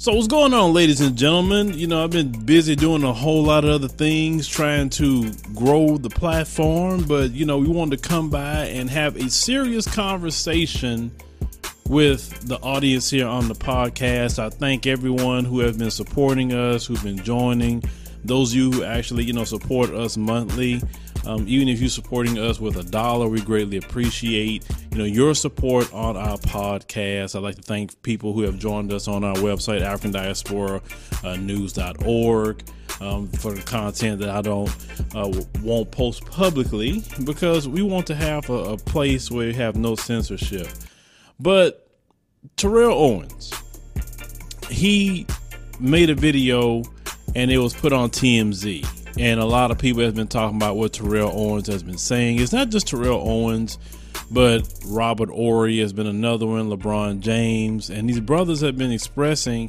So what's going on, ladies and gentlemen? You know, I've been busy doing a whole lot of other things, trying to grow the platform, but you know, we wanted to come by and have a serious conversation with the audience here on the podcast. I thank everyone who have been supporting us, who've been joining, those of you who actually, you know, support us monthly. Even if you're supporting us with $1, we greatly appreciate, you know, your support on our podcast. I'd like to thank people who have joined us on our website, African Diaspora News.org, for the content that I won't post publicly, because we want to have a place where you have no censorship. But Terrell Owens, he made a video and it was put on TMZ. And a lot of people have been talking about what Terrell Owens has been saying. It's not just Terrell Owens, but Robert Ory has been another one, LeBron James. And these brothers have been expressing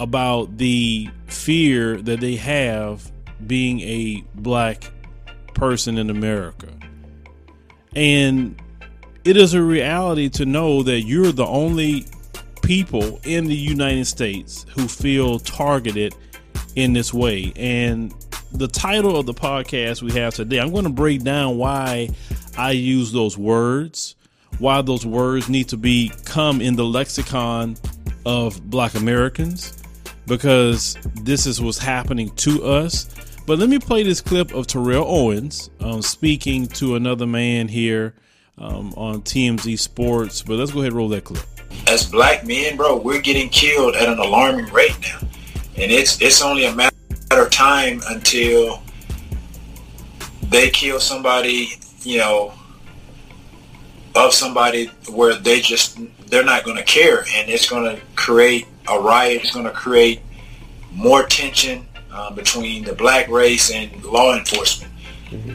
about the fear that they have being a black person in America. And it is a reality to know that you're the only people in the United States who feel targeted in this way. And the title of the podcast we have today, I'm going to break down why I use those words, why those words need to become in the lexicon of black Americans, because this is what's happening to us. But let me play this clip of Terrell Owens speaking to another man here on TMZ Sports. But let's go ahead and roll that clip. As black men, bro, we're getting killed at an alarming rate now. And it's only a matter of time until they kill somebody, you know, of somebody where they're not going to care, and it's going to create a riot. It's going to create more tension between the black race and law enforcement. Mm-hmm.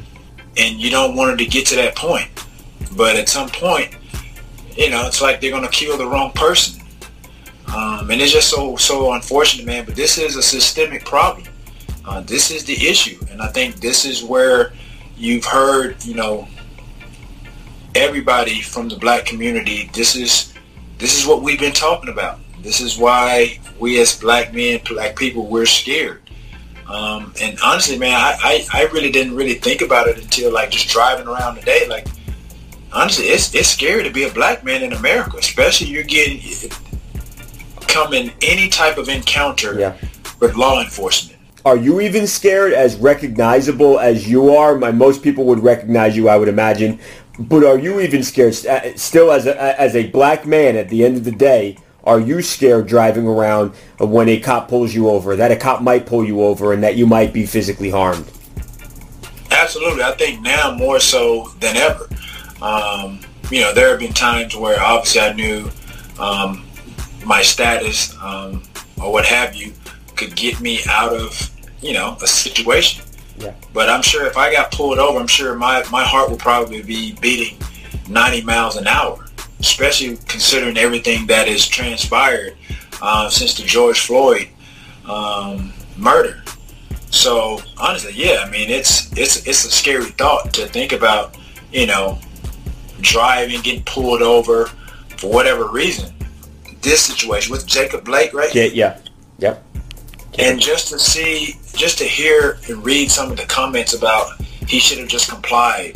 And you don't want it to get to that point. But at some point, you know, it's like they're going to kill the wrong person. And it's just so unfortunate, man, but this is a systemic problem. This is the issue, and I think this is where you've heard, you know, everybody from the black community, this is what we've been talking about. This is why we as black men, black people, we're scared. And honestly, man, I really didn't really think about it until like just driving around today. Like, honestly, it's scary to be a black man in America, especially you're getting... come in any type of encounter with law enforcement. Are you even scared, as recognizable as you are? Most people would recognize you, I would imagine. But are you even scared? Still, as a black man, at the end of the day, are you scared driving around when a cop pulls you over, that a cop might pull you over and that you might be physically harmed? Absolutely. I think now more so than ever. You know, there have been times where obviously I knew... my status or what have you could get me out of, you know, a situation. Yeah. But I'm sure if I got pulled over, I'm sure my heart would probably be beating 90 miles an hour, especially considering everything that has transpired since the George Floyd murder. So honestly, yeah, I mean, it's a scary thought to think about, you know, driving, getting pulled over for whatever reason. This situation with Jacob Blake, right? Yeah. Yep. And just to hear and read some of the comments about he should have just complied.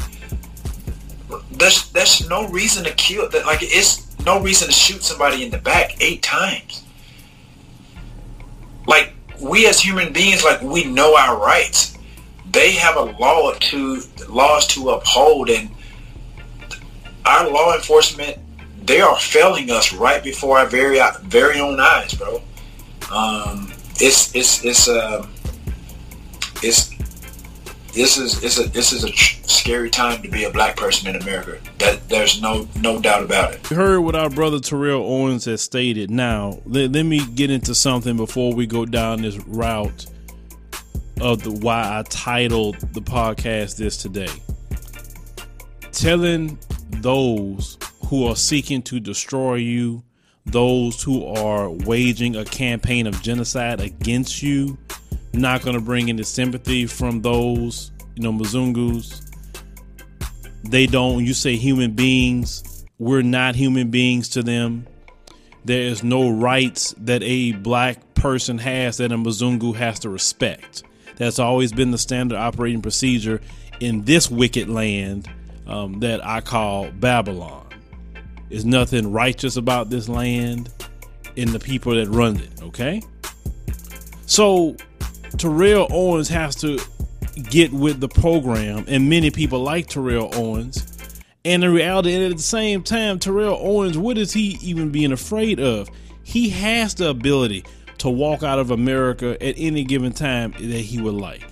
There's no reason to kill. Like, it's no reason to shoot somebody in the back 8 times. Like, we as human beings, like, we know our rights. They have a laws to uphold, and our law enforcement, they are failing us right before our very own eyes, bro. This is a scary time to be a black person in America. That there's no doubt about it. You heard what our brother Terrell Owens has stated. Now, let me get into something before we go down this route of the why I titled the podcast this today. Telling those who are seeking to destroy you, those who are waging a campaign of genocide against you, not going to bring any sympathy from those, you know, Mzungus. You say human beings, we're not human beings to them. There is no rights that a black person has that a Mzungu has to respect. That's always been the standard operating procedure in this wicked land that I call Babylon. There's nothing righteous about this land and the people that run it, okay? So Terrell Owens has to get with the program, and many people like Terrell Owens. And in reality, and at the same time, Terrell Owens, what is he even being afraid of? He has the ability to walk out of America at any given time that he would like.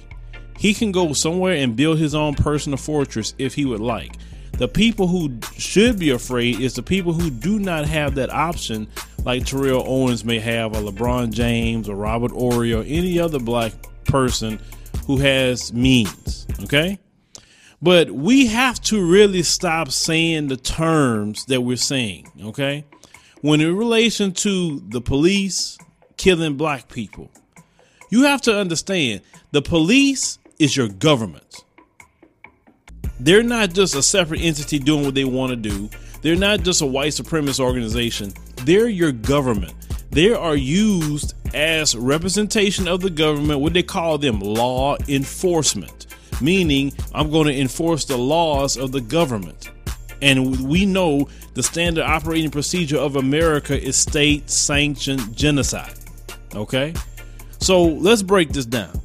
He can go somewhere and build his own personal fortress if he would like. The people who should be afraid is the people who do not have that option, like Terrell Owens may have, or LeBron James, or Robert Ory, or any other black person who has means, okay? But we have to really stop saying the terms that we're saying, okay? When in relation to the police killing black people, you have to understand the police is your government. They're not just a separate entity doing what they want to do. They're not just a white supremacist organization. They're your government. They are used as representation of the government. What they call them, law enforcement, meaning I'm going to enforce the laws of the government. And we know the standard operating procedure of America is state-sanctioned genocide. Okay, so let's break this down.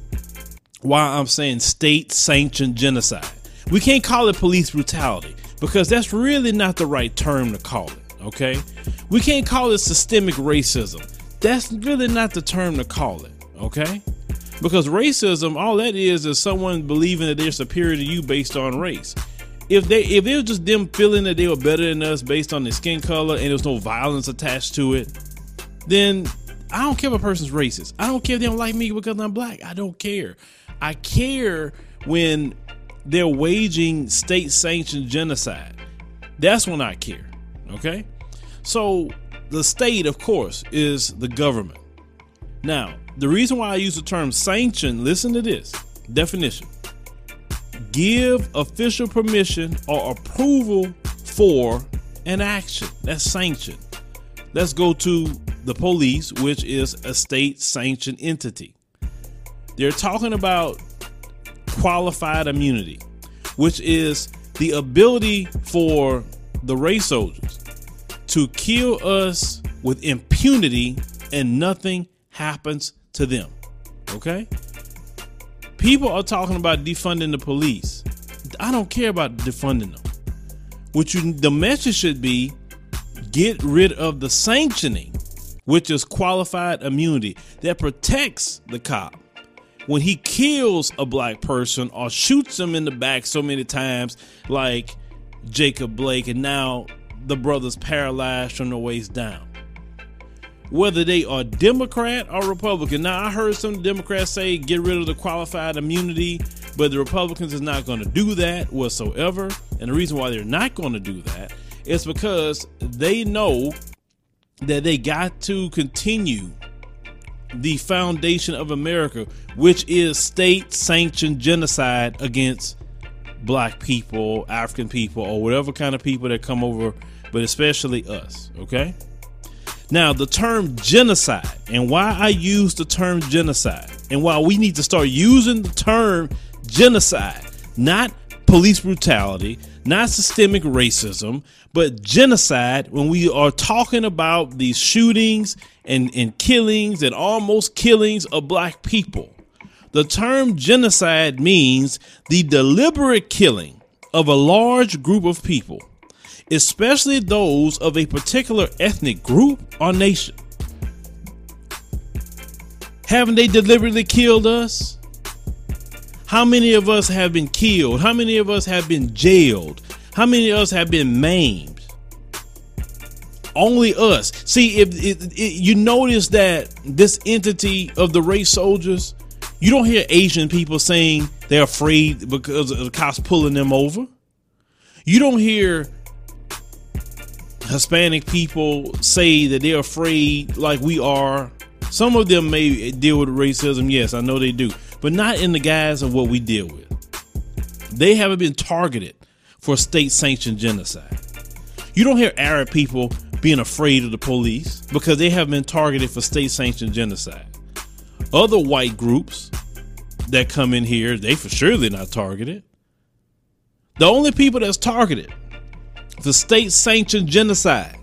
Why I'm saying state-sanctioned genocide. We can't call it police brutality because that's really not the right term to call it, okay? We can't call it systemic racism. That's really not the term to call it, okay? Because racism, all that is someone believing that they're superior to you based on race. If it was just them feeling that they were better than us based on their skin color and there was no violence attached to it, then I don't care if a person's racist. I don't care if they don't like me because I'm black. I don't care. I care when they're waging state-sanctioned genocide. That's when I care, okay? So the state, of course, is the government. Now, the reason why I use the term sanction, listen to this definition. Give official permission or approval for an action. That's sanction. Let's go to the police, which is a state-sanctioned entity. They're talking about qualified immunity, which is the ability for the race soldiers to kill us with impunity and nothing happens to them. Okay? People are talking about defunding the police. I don't care about defunding them. The message should be get rid of the sanctioning, which is qualified immunity that protects the cop. When he kills a black person or shoots him in the back so many times, like Jacob Blake, and now the brother's paralyzed from the waist down. Whether they are Democrat or Republican. Now, I heard some Democrats say get rid of the qualified immunity, but the Republicans is not going to do that whatsoever. And the reason why they're not going to do that is because they know that they got to continue the foundation of America, which is state-sanctioned genocide against black people, African people, or whatever kind of people that come over, but especially us, okay? Now, the term genocide, and why I use the term genocide, and why we need to start using the term genocide, not police brutality, not systemic racism, but genocide, when we are talking about these shootings and killings and almost killings of black people. The term genocide means the deliberate killing of a large group of people, especially those of a particular ethnic group or nation. Haven't they deliberately killed us? How many of us have been killed? How many of us have been jailed? How many of us have been maimed? Only us. See, if you notice that this entity of the race soldiers, you don't hear Asian people saying they're afraid because of the cops pulling them over. You don't hear Hispanic people say that they're afraid like we are. Some of them may deal with racism. Yes, I know they do. But not in the guise of what we deal with. They haven't been targeted for state-sanctioned genocide. You don't hear Arab people being afraid of the police because they have been targeted for state-sanctioned genocide. Other white groups that come in here, they for sure they're not targeted. The only people that's targeted for state-sanctioned genocide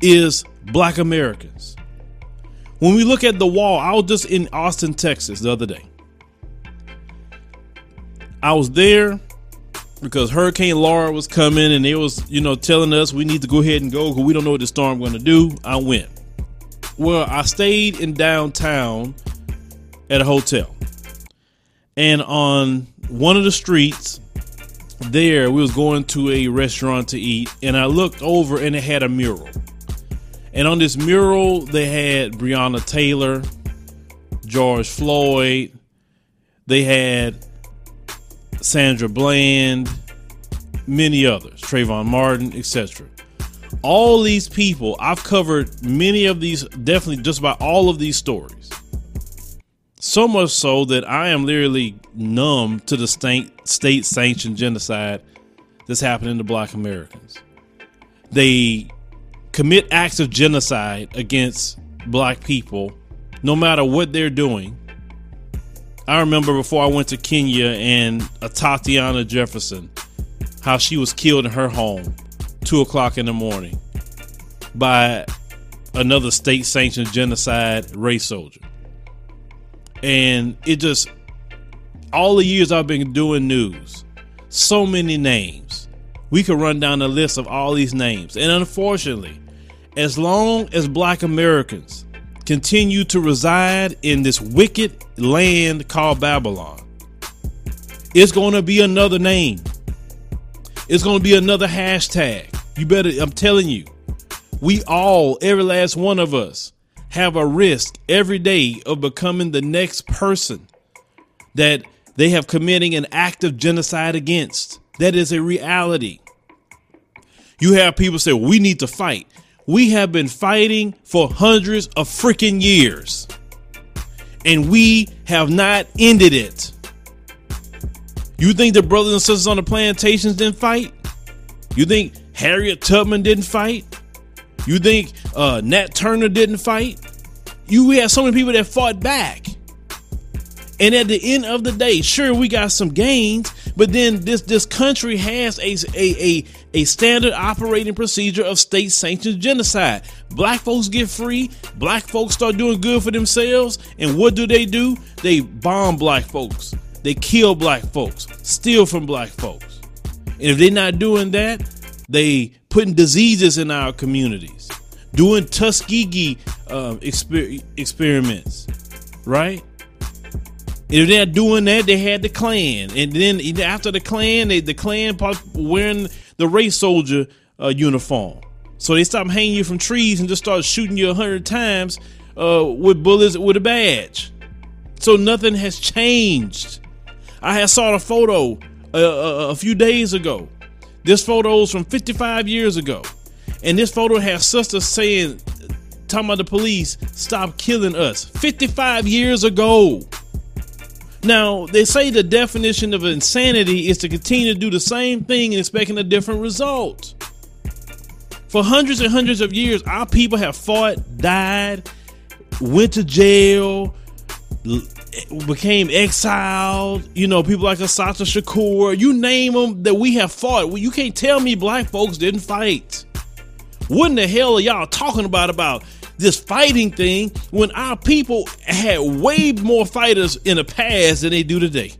is Black Americans. When we look at the wall, I was just in Austin, Texas the other day. I was there because Hurricane Laura was coming and they was, telling us we need to go ahead and go because we don't know what the storm going to do. I went. Well, I stayed in downtown at a hotel. And on one of the streets there, we was going to a restaurant to eat. And I looked over and it had a mural. And on this mural, they had Breonna Taylor, George Floyd. They had Sandra Bland, many others, Trayvon Martin, etc. All these people, I've covered many of these, definitely just about all of these stories. So much so that I am literally numb to the state-sanctioned genocide that's happening to Black Americans. They commit acts of genocide against Black people, no matter what they're doing. I remember before I went to Kenya and Atatiana Jefferson, how she was killed in her home 2:00 in the morning by another state sanctioned genocide race soldier. And it just, all the years I've been doing news, so many names. We could run down the list of all these names. And unfortunately, as long as Black Americans continue to reside in this wicked land called Babylon, it's going to be another name. It's going to be another hashtag. You better, I'm telling you, we all, every last one of us, have a risk every day of becoming the next person that they have committing an act of genocide against. That is a reality. You have people say, we need to fight. We have been fighting for hundreds of freaking years, and we have not ended it. You think the brothers and sisters on the plantations didn't fight? You think Harriet Tubman didn't fight? You think Nat Turner didn't fight? We had so many people that fought back. And at the end of the day, sure, we got some gains, but then this country has a standard operating procedure of state-sanctioned genocide. Black folks get free. Black folks start doing good for themselves. And what do? They bomb Black folks. They kill Black folks, steal from Black folks. And if they're not doing that, they putting diseases in our communities, doing Tuskegee experiments, right? If they're doing that, they had the Klan. And then after the Klan, the Klan wearing the race soldier uniform. So they stop hanging you from trees and just start shooting you 100 times with bullets with a badge. So nothing has changed. I had saw a photo a few days ago. This photo is from 55 years ago. And this photo has sisters saying, talking about the police, stop killing us. 55 years ago. Now, they say the definition of insanity is to continue to do the same thing and expecting a different result. For hundreds and hundreds of years, our people have fought, died, went to jail, became exiled. People like Assata Shakur, you name them, that we have fought. Well, you can't tell me Black folks didn't fight. What in the hell are y'all talking about this fighting thing when our people had way more fighters in the past than they do today?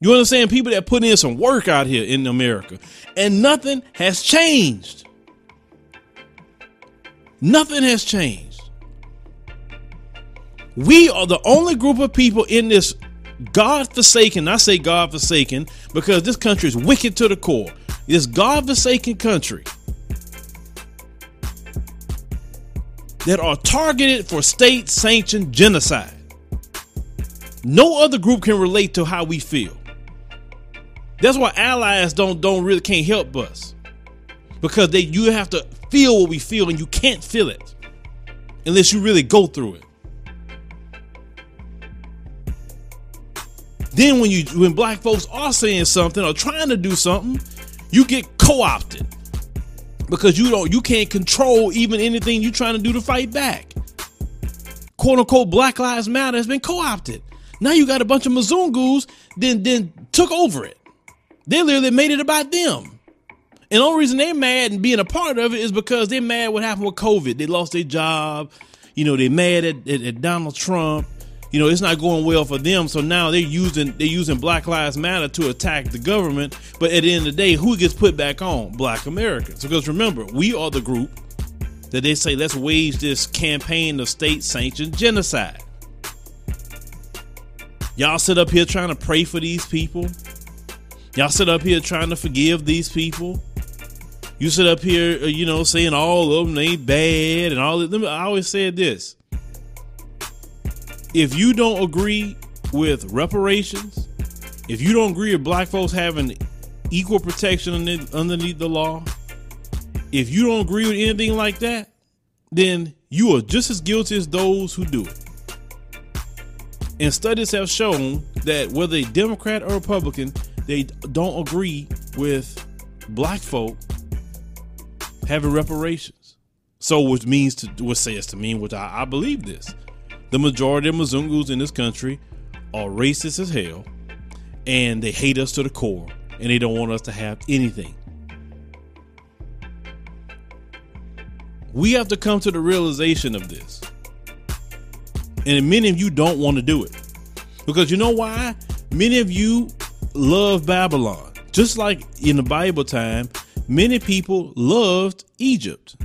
You understand? People that put in some work out here in America, and nothing has changed. Nothing has changed. We are the only group of people in this God-forsaken, I say God-forsaken because this country is wicked to the core, this God-forsaken country, that are targeted for state-sanctioned genocide. No other group can relate to how we feel. That's why allies don't really can't help us, because you have to feel what we feel, and you can't feel it unless you really go through it. Then when Black folks are saying something or trying to do something, you get co-opted. because you can't control even anything you're trying to do to fight back. "Quote unquote Black Lives Matter" has been co-opted. Now you got a bunch of Mzungus then took over it. They literally made it about them. And the only reason they're mad and being a part of it is because they're mad what happened with COVID. They lost their job. You know, they're mad at Donald Trump. You know, it's not going well for them. So now they're using Black Lives Matter to attack the government. But at the end of the day, who gets put back on? Black Americans. Because remember, we are the group that they say, let's wage this campaign of state-sanctioned genocide. Y'all sit up here trying to pray for these people. Y'all sit up here trying to forgive these people. You sit up here, you know, saying all of them ain't bad and all of them. I always said this. If you don't agree with reparations, if you don't agree with black folks having equal protection underneath the law, if you don't agree with anything like that, then you are just as guilty as those who do it. And studies have shown that whether a Democrat or Republican, they don't agree with black folk having reparations. So which means I believe this. The majority of Mzungus in this country are racist as hell, and they hate us to the core, and they don't want us to have anything. We have to come to the realization of this. And many of you don't want to do it. Because you know why? Many of you love Babylon. Just like in the Bible time, many people loved Egypt.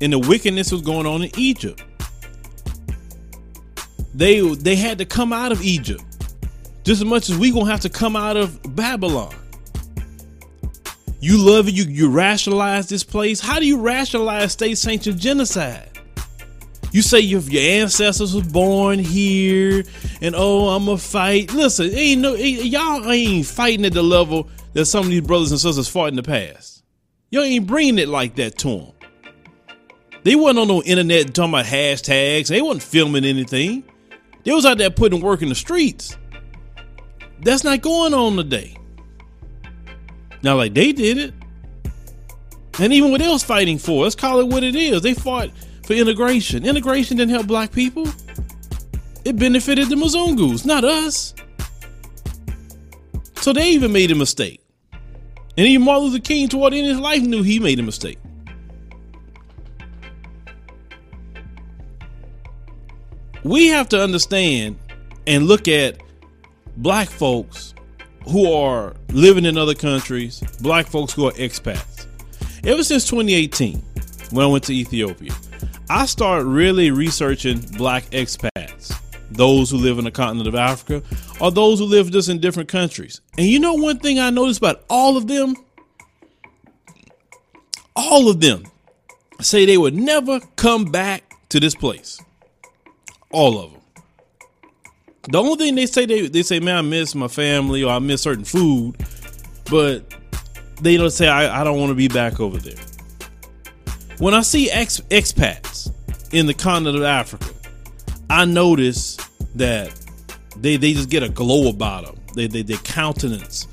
And the wickedness was going on in Egypt. They had to come out of Egypt. Just as much as we're going to have to come out of Babylon. You love it. You rationalize this place. How do you rationalize state-sanctioned genocide? You say your ancestors was born here, and I'ma fight. Listen, y'all ain't fighting at the level that some of these brothers and sisters fought in the past. Y'all ain't bringing it like that to them. They wasn't on no internet talking about hashtags. They wasn't filming anything. They was out there putting work in the streets. That's not going on today. Now, like they did it, and even what they was fighting for, let's call it what it is. They fought for integration. Integration didn't help black people. It benefited the Mzungus, not us. So they even made a mistake. And even Martin Luther King toward the end of his life knew he made a mistake. We have to understand and look at black folks who are living in other countries, black folks who are expats. Ever since 2018, when I went to Ethiopia, I started really researching black expats, those who live in the continent of Africa or those who live just in different countries. And you know one thing I noticed about all of them say they would never come back to this place. All of them. The only thing they say, man, I miss my family or I miss certain food, but they don't say, I don't want to be back over there. When I see expats in the continent of Africa, I notice that they just get a glow about them. Their countenance,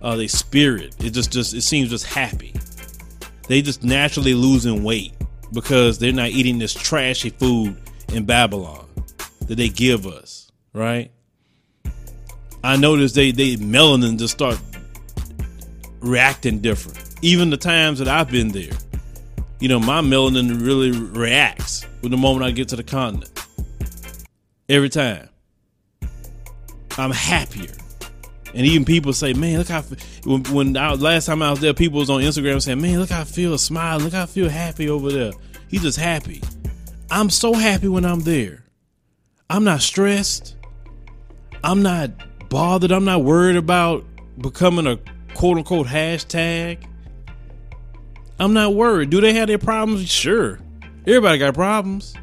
their spirit, it seems just happy. They just naturally losing weight because they're not eating this trashy food in Babylon that they give us, right? I notice they melanin just start reacting different. Even the times that I've been there, you know, my melanin really reacts with the moment I get to the continent. Every time. I'm happier. And even people say, man, look how, last time I was there, people was on Instagram saying, man, look how I feel smiling. Look how I feel happy over there. He's just happy. I'm so happy when I'm there. I'm not stressed. I'm not bothered. I'm not worried about becoming a quote unquote hashtag. I'm not worried. Do they have their problems? Sure. Everybody got problems.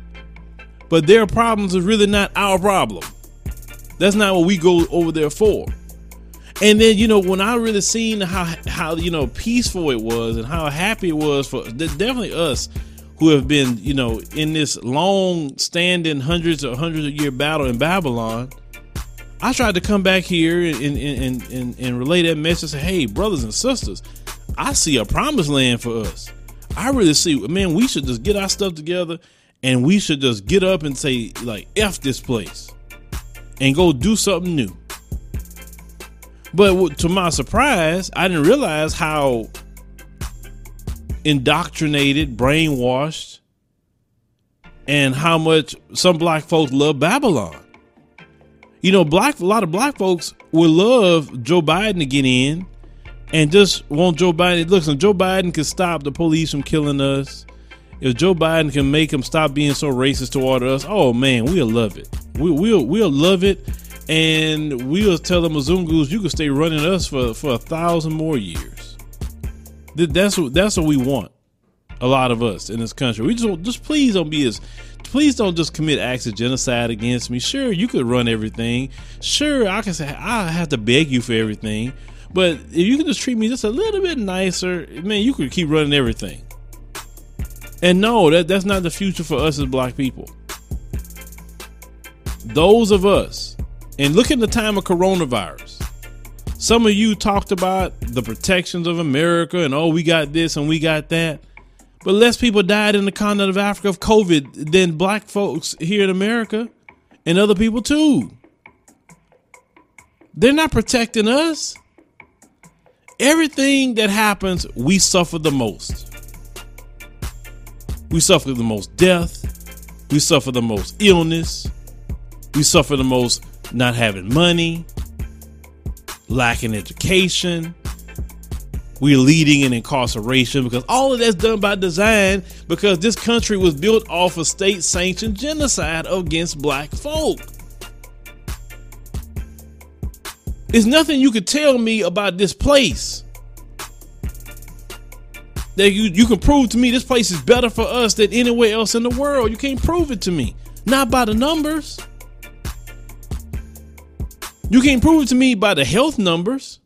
But their problems is really not our problem. That's not what we go over there for. And then, you know, when I really seen how you know, peaceful it was and how happy it was for definitely us who have been, you know, in this long standing hundreds of year battle in Babylon, I tried to come back here and relay that message. Hey, brothers and sisters, I see a promised land for us. I really see, man, we should just get our stuff together and we should just get up and say, like, F this place and go do something new. But to my surprise, I didn't realize how indoctrinated, brainwashed, and how much some black folks love Babylon. You know, a lot of black folks would love Joe Biden to get in and just want Joe Biden. Listen, Joe Biden can stop the police from killing us. If Joe Biden can make them stop being so racist toward us, oh man, we'll love it. We'll love it. And we'll tell the Mzungus, you can stay running us for 1,000 more years. That's what we want. A lot of us in this country. We just please don't be as, please don't just commit acts of genocide against me. Sure, you could run everything. Sure, I can say I have to beg you for everything. But if you can just treat me just a little bit nicer, man, you could keep running everything. And no, that's not the future for us as black people. Those of us. And look at the time of coronavirus. Some of you talked about the protections of America and, oh, we got this and we got that. But less people died in the continent of Africa of COVID than black folks here in America, and other people too. They're not protecting us. Everything that happens, we suffer the most. We suffer the most death. We suffer the most illness. We suffer the most not having money, lacking education. We're leading in incarceration because all of that's done by design, because this country was built off of state sanctioned genocide against black folk. There's nothing you could tell me about this place that you can prove to me this place is better for us than anywhere else in the world. You can't prove it to me. Not by the numbers. You can't prove it to me by the health numbers.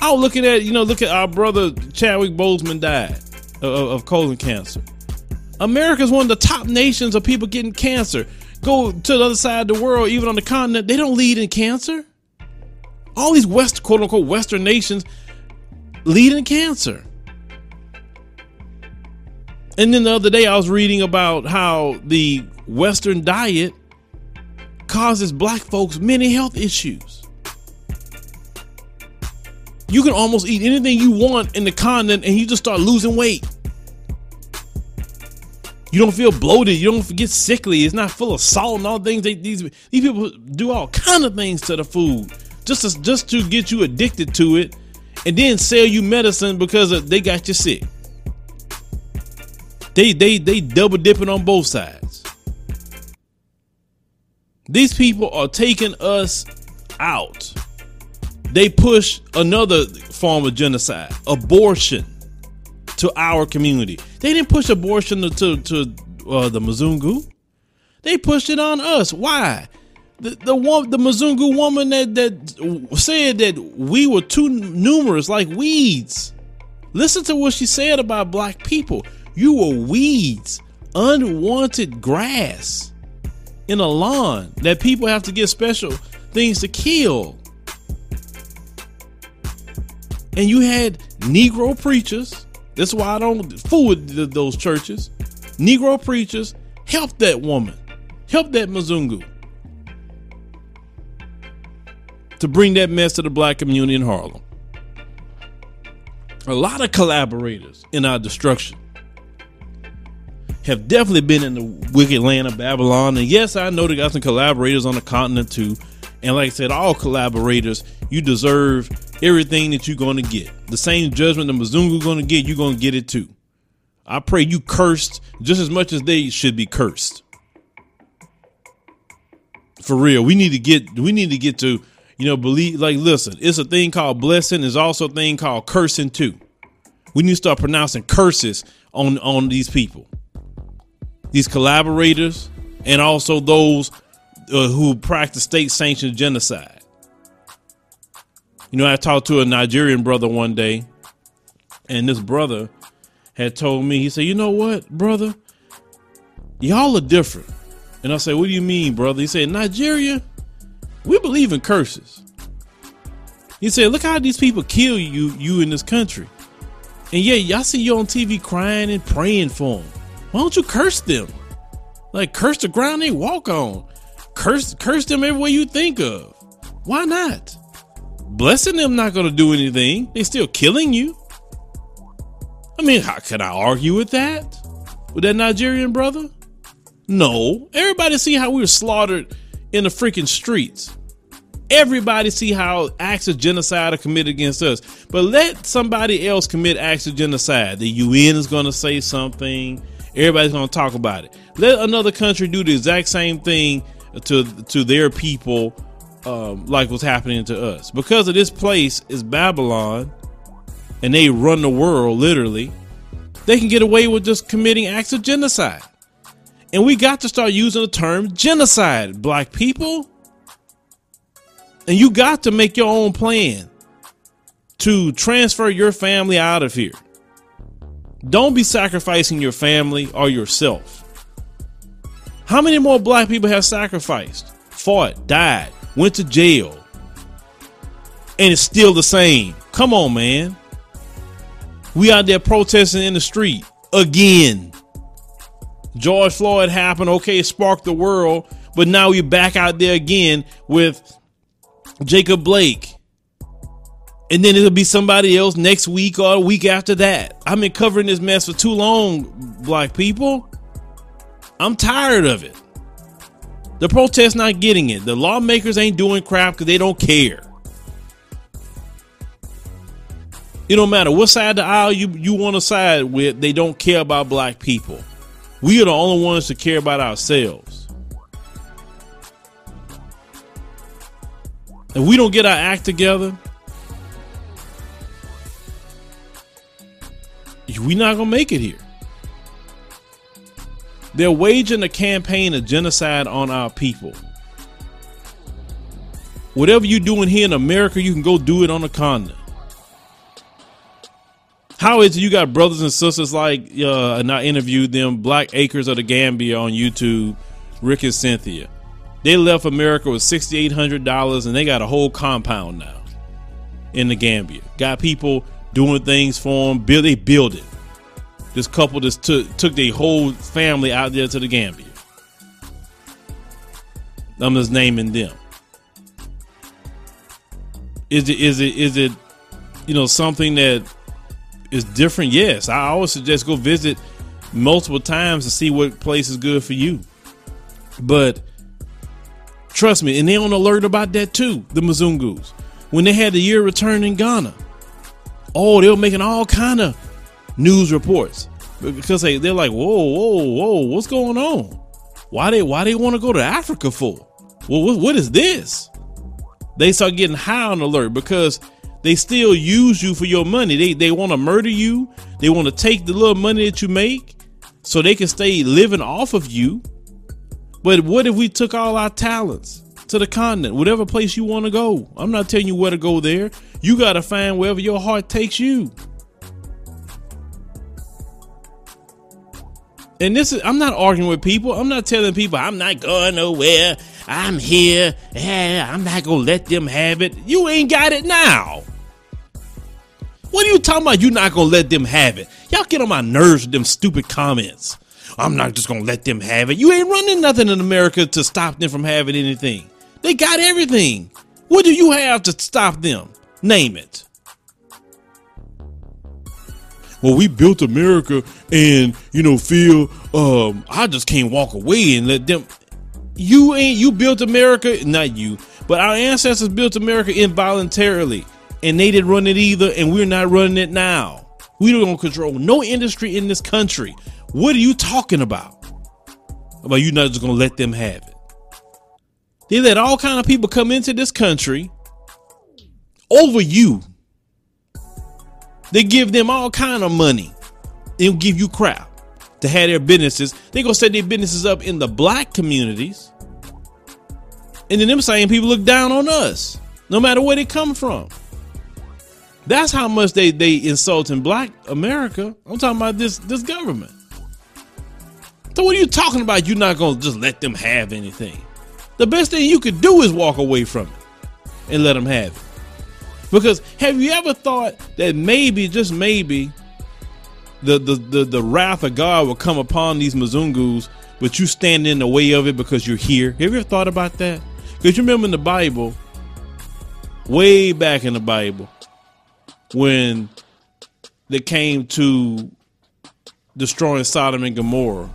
I was looking at, look at our brother Chadwick Boseman died of colon cancer. America's one of the top nations of people getting cancer. Go to the other side of the world, even on the continent, they don't lead in cancer. All these quote unquote Western nations lead in cancer. And then the other day I was reading about how the Western diet causes black folks many health issues. You can almost eat anything you want in the continent and you just start losing weight. You don't feel bloated. You don't get sickly. It's not full of salt and all things. These people do all kind of things to the food just to get you addicted to it and then sell you medicine because they got you sick. They double dipping on both sides. These people are taking us out. They push another form of genocide, abortion, to our community. They didn't push abortion to the Mzungu. They pushed it on us. Why? The Mzungu woman that said that we were too numerous, like weeds. Listen to what she said about black people. You were weeds, unwanted grass in a lawn that people have to get special things to kill. And you had Negro preachers. That's why I don't fool with those churches. Negro preachers helped that woman, helped that Mzungu to bring that mess to the black community in Harlem. A lot of collaborators in our destruction have definitely been in the wicked land of Babylon. And yes, I know they got some collaborators on the continent too. And like I said, all collaborators, you deserve everything that you're going to get. The same judgment the Mzungu going to get, you're going to get it too. I pray you cursed just as much as they should be cursed. For real, we need to get to, believe, like, listen, it's a thing called blessing. There's also a thing called cursing too. We need to start pronouncing curses on these people, these collaborators, and also those who practice state-sanctioned genocide. I talked to a Nigerian brother one day, and this brother had told me, he said, you know what, brother? Y'all are different. And I said, what do you mean, brother? He said, Nigeria, we believe in curses. He said, look how these people kill you in this country. And yeah, y'all see you on TV crying and praying for them. Why don't you curse them? Like, curse the ground they walk on. Curse them every way you think of. Why not? Blessing them not going to do anything. They still killing you. I mean, how can I argue with that? With that Nigerian brother? No. Everybody see how we were slaughtered in the freaking streets. Everybody see how acts of genocide are committed against us. But let somebody else commit acts of genocide. The UN is going to say something. Everybody's going to talk about it. Let another country do the exact same thing to their people, like what's happening to us. Because of this place is Babylon, and they run the world, literally, they can get away with just committing acts of genocide. And we got to start using the term genocide, black people. And you got to make your own plan to transfer your family out of here. Don't be sacrificing your family or yourself. How many more black people have sacrificed, fought, died, went to jail, and it's still the same? Come on, man. We out there protesting in the street again. George Floyd happened. Okay, it sparked the world, but now we're back out there again with Jacob Blake. And then it'll be somebody else next week or a week after that. I've been covering this mess for too long, black people. I'm tired of it. The protest's not getting it. The lawmakers ain't doing crap because they don't care. It don't matter what side of the aisle you want to side with. They don't care about black people. We are the only ones to care about ourselves. If we don't get our act together, we're not going to make it here. They're waging a campaign of genocide on our people. Whatever you're doing here in America, you can go do it on the continent. How is it you got brothers and sisters like, and I interviewed them, Black Acres of the Gambia on YouTube, Rick and Cynthia. They left America with $6,800 and they got a whole compound now in the Gambia. Got people doing things for them. They build it. This couple just took their whole family out there to the Gambia. I'm just naming them. Is it something that is different? Yes. I always suggest go visit multiple times to see what place is good for you. But trust me, and they on alert about that too, the Mzungus. When they had the year return in Ghana, they were making all kind of news reports because they're like, whoa, what's going on? Why they want to go to Africa for? Well, what is this? They start getting high on alert because they still use you for your money. They want to murder you. They want to take the little money that you make so they can stay living off of you. But what if we took all our talents to the continent, whatever place you want to go? I'm not telling you where to go there. You got to find wherever your heart takes you. And I'm not arguing with people. I'm not telling people I'm not going nowhere. I'm here. I'm not going to let them have it. You ain't got it now. What are you talking about? You're not going to let them have it. Y'all get on my nerves with them stupid comments. I'm not just going to let them have it. You ain't running nothing in America to stop them from having anything. They got everything. What do you have to stop them? Name it. Well, we built America and, Phil, I just can't walk away and let them. You built America, not you, but our ancestors built America involuntarily and they didn't run it either. And we're not running it now. We don't control no industry in this country. What are you talking about? About you not just going to let them have it. They let all kinds of people come into this country over you. They give them all kind of money. They'll give you crap to have their businesses. They gonna set their businesses up in the black communities. And then them same people look down on us, no matter where they come from. That's how much they insult in black America. I'm talking about this government. So what are you talking about? You're not gonna just let them have anything. The best thing you could do is walk away from it and let them have it. Because have you ever thought that maybe, just maybe, the wrath of God will come upon these Mzungus, but you stand in the way of it because you're here. Have you ever thought about that? Because you remember in the Bible, way back in the Bible, when they came to destroying Sodom and Gomorrah,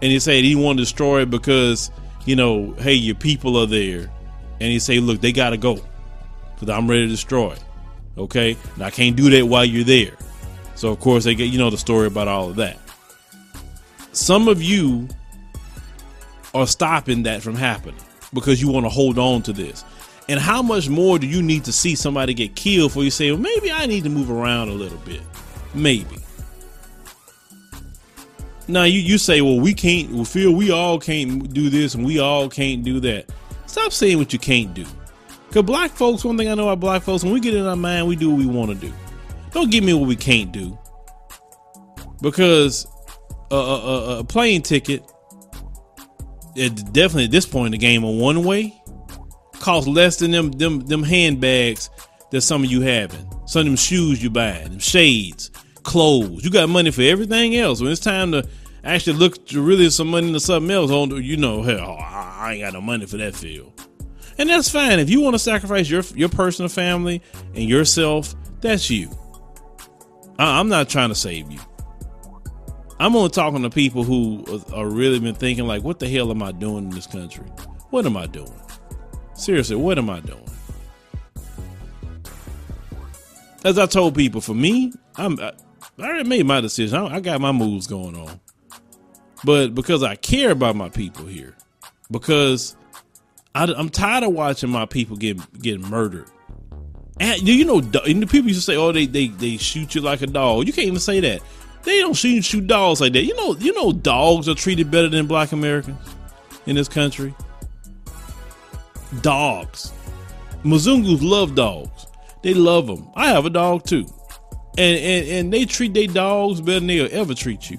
and he said he wanted to destroy it because, you know, hey, your people are there. And he say, look, they got to go because I'm ready to destroy it. Okay? And I can't do that while you're there. So, of course, they get, you know, the story about all of that. Some of you are stopping that from happening because you want to hold on to this. And how much more do you need to see somebody get killed before you say, well, maybe I need to move around a little bit? Maybe. Now, you say, well, we can't, well, Phil, we all can't do this and we all can't do that. Stop saying what you can't do. Because black folks, one thing I know about black folks, when we get in our mind, we do what we want to do. Don't give me what we can't do. Because a plane ticket, it definitely at this point in the game, a one way, costs less than them handbags that some of you having. Some of them shoes you buying, them shades, clothes. You got money for everything else. When it's time to actually look to really some money into something else, you know, hell, I ain't got no money for that field. And that's fine. If you want to sacrifice your personal family and yourself, that's you. I'm not trying to save you. I'm only talking to people who are really been thinking like, what the hell am I doing in this country? What am I doing? Seriously, what am I doing? As I told people, for me, I already made my decision. I got my moves going on. But because I care about my people here, because I'm tired of watching my people get murdered. And you know, and the people used to say, "Oh, they shoot you like a dog." You can't even say that. They don't shoot dogs like that. You know, dogs are treated better than black Americans in this country. Dogs. Mzungus love dogs. They love them. I have a dog too, and they treat their dogs better than they'll ever treat you.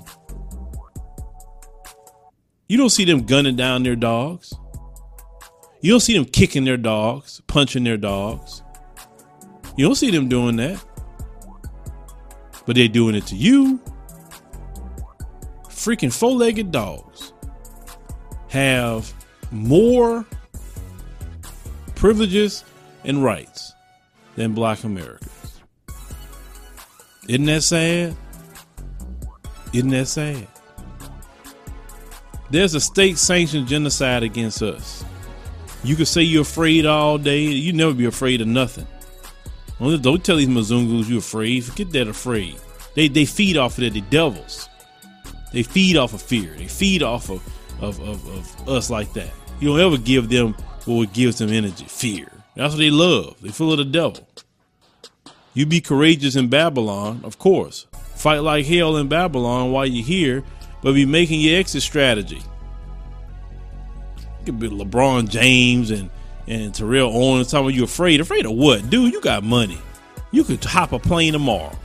You don't see them gunning down their dogs. You don't see them kicking their dogs, punching their dogs. You don't see them doing that. But they're doing it to you. Freaking four-legged dogs have more privileges and rights than black Americans. Isn't that sad? Isn't that sad? There's a state-sanctioned genocide against us. You can say you're afraid all day. You never be afraid of nothing. Don't tell these Mzungus you're afraid. Forget that afraid. They feed off of that. They're devils. They feed off of fear. They feed off of us like that. You don't ever give them what gives them energy. Fear. That's what they love. They're full of the devil. You be courageous in Babylon, of course. Fight like hell in Babylon while you're here, but be making your exit strategy. It could be LeBron James and Terrell Owens talking about you afraid. Afraid of what? Dude, you got money. You could hop a plane tomorrow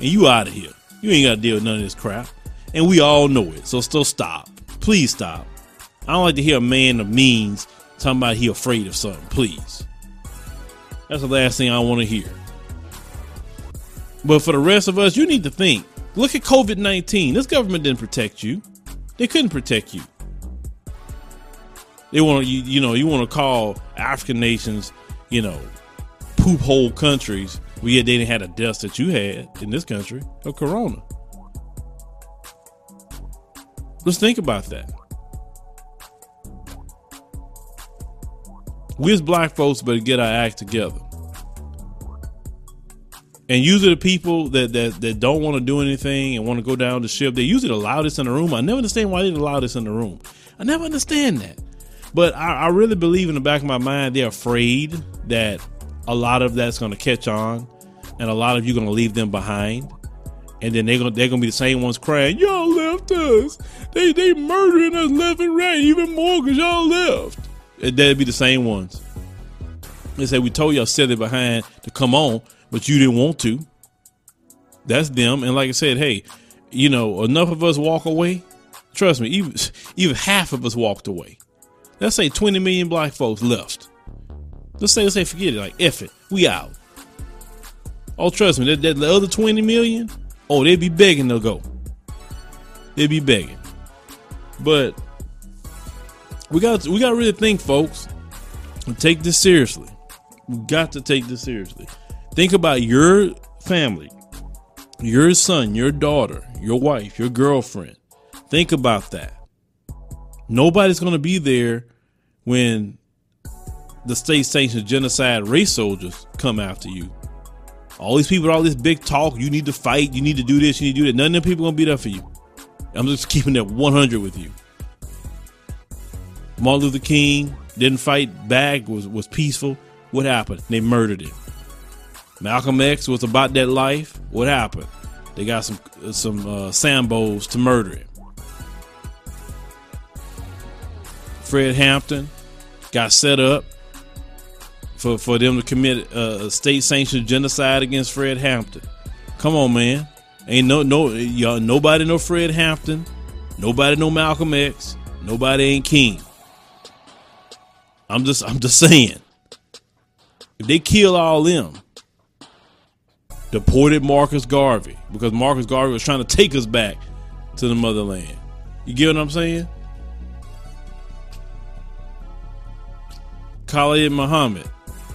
and you out of here. You ain't got to deal with none of this crap. And we all know it. So stop. Please stop. I don't like to hear a man of means talking about he afraid of something. Please. That's the last thing I want to hear. But for the rest of us, you need to think. Look at COVID-19. This government didn't protect you. They couldn't protect you. They want you want to call African nations, you know, poop hole countries. Well, yeah, they didn't have the deaths that you had in this country of Corona. Let's think about that. We as black folks better get our act together. And usually the people that don't want to do anything and want to go down the ship, they usually the loudest in the room. I never understand why they're the loudest in the room. I never understand that. But I really believe in the back of my mind, they're afraid that a lot of that's going to catch on and a lot of you going to leave them behind. And then they're going to be the same ones crying, y'all left us. They murdering us left and right even more because y'all left. And they'd be the same ones. They say, we told y'all set it behind to come on, but you didn't want to. That's them. And like I said, hey, you know, enough of us walk away. Trust me, even half of us walked away. Let's say 20 million black folks left. Let's say forget it. Like, F it. We out. Oh, trust me. The other 20 million, Oh, they be begging to go. They be begging. But we got to really think, folks, and take this seriously. We got to take this seriously. Think about your family, your son, your daughter, your wife, your girlfriend. Think about that. Nobody's going to be there when the state sanctioned genocide race soldiers come after you. All these people, all this big talk, you need to fight, you need to do this, you need to do that. None of them people are going to be there for you. I'm just keeping that 100 with you. Martin Luther King didn't fight back, was peaceful. What happened? They murdered him. Malcolm X was about that life. What happened? They got some Sambos to murder him. Fred Hampton got set up for them to commit a state-sanctioned genocide against Fred Hampton. Come on, man. Ain't y'all, nobody know Fred Hampton. Nobody know Malcolm X. Nobody ain't King. I'm just saying. If they kill all them, deported Marcus Garvey, because Marcus Garvey was trying to take us back to the motherland. You get what I'm saying? Khalid Muhammad,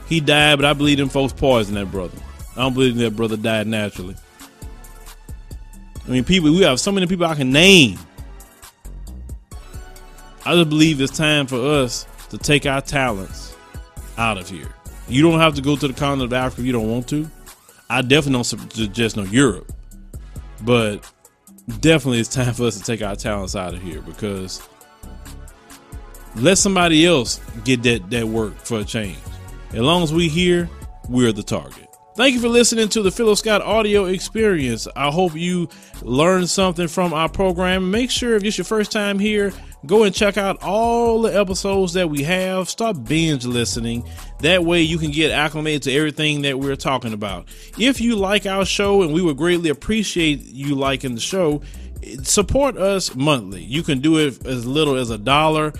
he died, but I believe them folks poisoned that brother. I don't believe that brother died naturally. I mean, people, we have so many people I can name. I just believe it's time for us to take our talents out of here. You don't have to go to the continent of Africa if you don't want to. I definitely don't suggest no Europe, but definitely it's time for us to take our talents out of here, because let somebody else get that work for a change. As long as we here, we're the target. Thank you for listening to the Philo Scott Audio Experience. I hope you learned something from our program. Make sure, if it's your first time here, go and check out all the episodes that we have. Stop binge listening. That way you can get acclimated to everything that we're talking about. If you like our show, and we would greatly appreciate you liking the show, support us monthly. You can do it as little as $1